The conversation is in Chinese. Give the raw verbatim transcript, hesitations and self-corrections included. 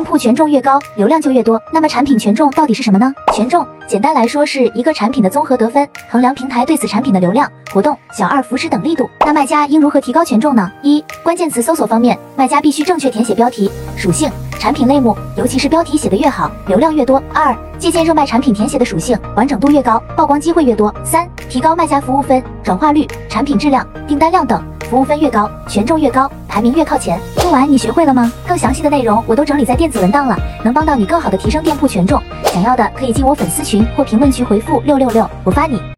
商铺权重越高，流量就越多。那么产品权重到底是什么呢？权重简单来说是一个产品的综合得分，衡量平台对此产品的流量、活动、小二扶持等力度。那卖家应如何提高权重呢？一、关键词搜索方面，卖家必须正确填写标题、属性、产品类目，尤其是标题写得越好，流量越多。二、借鉴热卖产品填写的属性，完整度越高，曝光机会越多。三、提高卖家服务分、转化率、产品质量、订单量等。服务分越高，权重越高，排名越靠前。说完你学会了吗？更详细的内容我都整理在电子文档了，能帮到你更好的提升店铺权重。想要的可以进我粉丝群或评论区回复六六六，我发你。